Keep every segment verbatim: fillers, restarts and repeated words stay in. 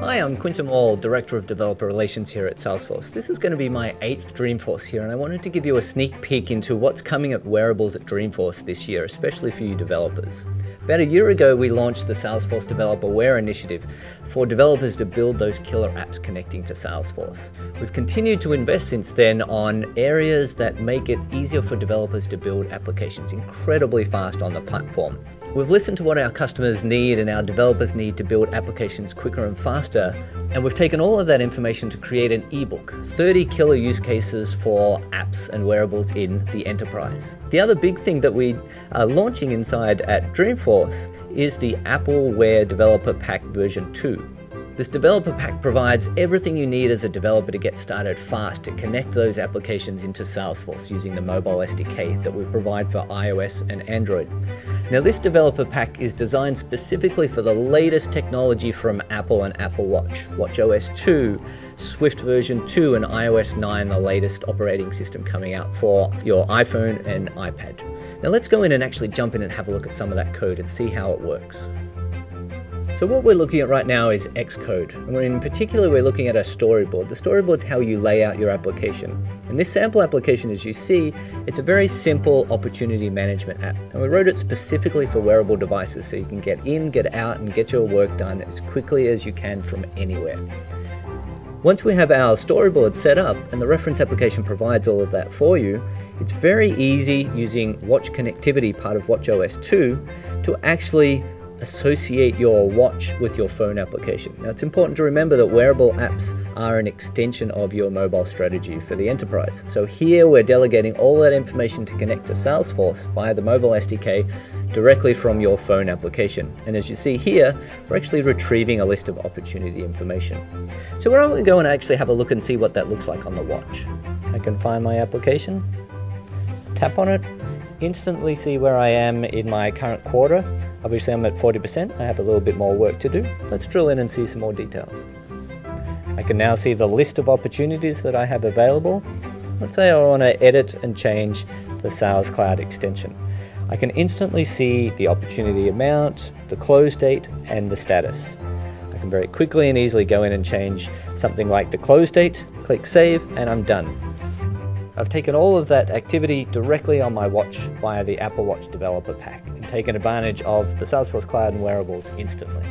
Hi, I'm Quinton Wall, Director of Developer Relations here at Salesforce. This is going to be my eighth Dreamforce here, and I wanted to give you a sneak peek into what's coming at Wearables at Dreamforce this year, especially for you developers. About a year ago, we launched the Salesforce Developer Wear initiative for developers to build those killer apps connecting to Salesforce. We've continued to invest since then on areas that make it easier for developers to build applications incredibly fast on the platform. We've listened to what our customers need and our developers need to build applications quicker and faster, and we've taken all of that information to create an ebook, thirty killer use cases for apps and wearables in the enterprise. The other big thing that we are launching inside at Dreamforce is the Apple Wear Developer Pack version two. This developer pack provides everything you need as a developer to get started fast, to connect those applications into Salesforce using the mobile S D K that we provide for iOS and Android. Now, this developer pack is designed specifically for the latest technology from Apple and Apple Watch, WatchOS two, Swift version two, and iOS nine, the latest operating system coming out for your iPhone and iPad. Now, let's go in and actually jump in and have a look at some of that code and see how it works. So what we're looking at right now is Xcode, and in particular we're looking at a storyboard. The storyboard's how you lay out your application. And this sample application, as you see, it's a very simple opportunity management app, and we wrote it specifically for wearable devices so you can get in, get out, and get your work done as quickly as you can from anywhere. Once we have our storyboard set up, and the reference application provides all of that for you, it's very easy using Watch Connectivity, part of WatchOS two, to actually associate your watch with your phone application. Now, it's important to remember that wearable apps are an extension of your mobile strategy for the enterprise. So here we're delegating all that information to connect to Salesforce via the mobile S D K directly from your phone application. And as you see here, we're actually retrieving a list of opportunity information. So why don't we go and actually have a look and see what that looks like on the watch. I can find my application, tap on it, instantly see where I am in my current quarter. Obviously I'm at forty percent, I have a little bit more work to do. Let's drill in and see some more details. I can now see the list of opportunities that I have available. Let's say I want to edit and change the Sales Cloud extension. I can instantly see the opportunity amount, the close date, and the status. I can very quickly and easily go in and change something like the close date, click save, and I'm done. I've taken all of that activity directly on my watch via the Apple Watch Developer Pack and taken advantage of the Salesforce Cloud and wearables instantly.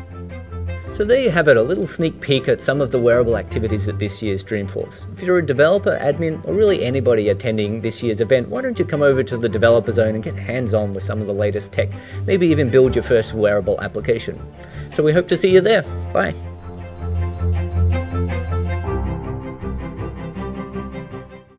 So there you have it, a little sneak peek at some of the wearable activities at this year's Dreamforce. If you're a developer, admin, or really anybody attending this year's event, why don't you come over to the developer zone and get hands-on with some of the latest tech, maybe even build your first wearable application. So we hope to see you there. Bye.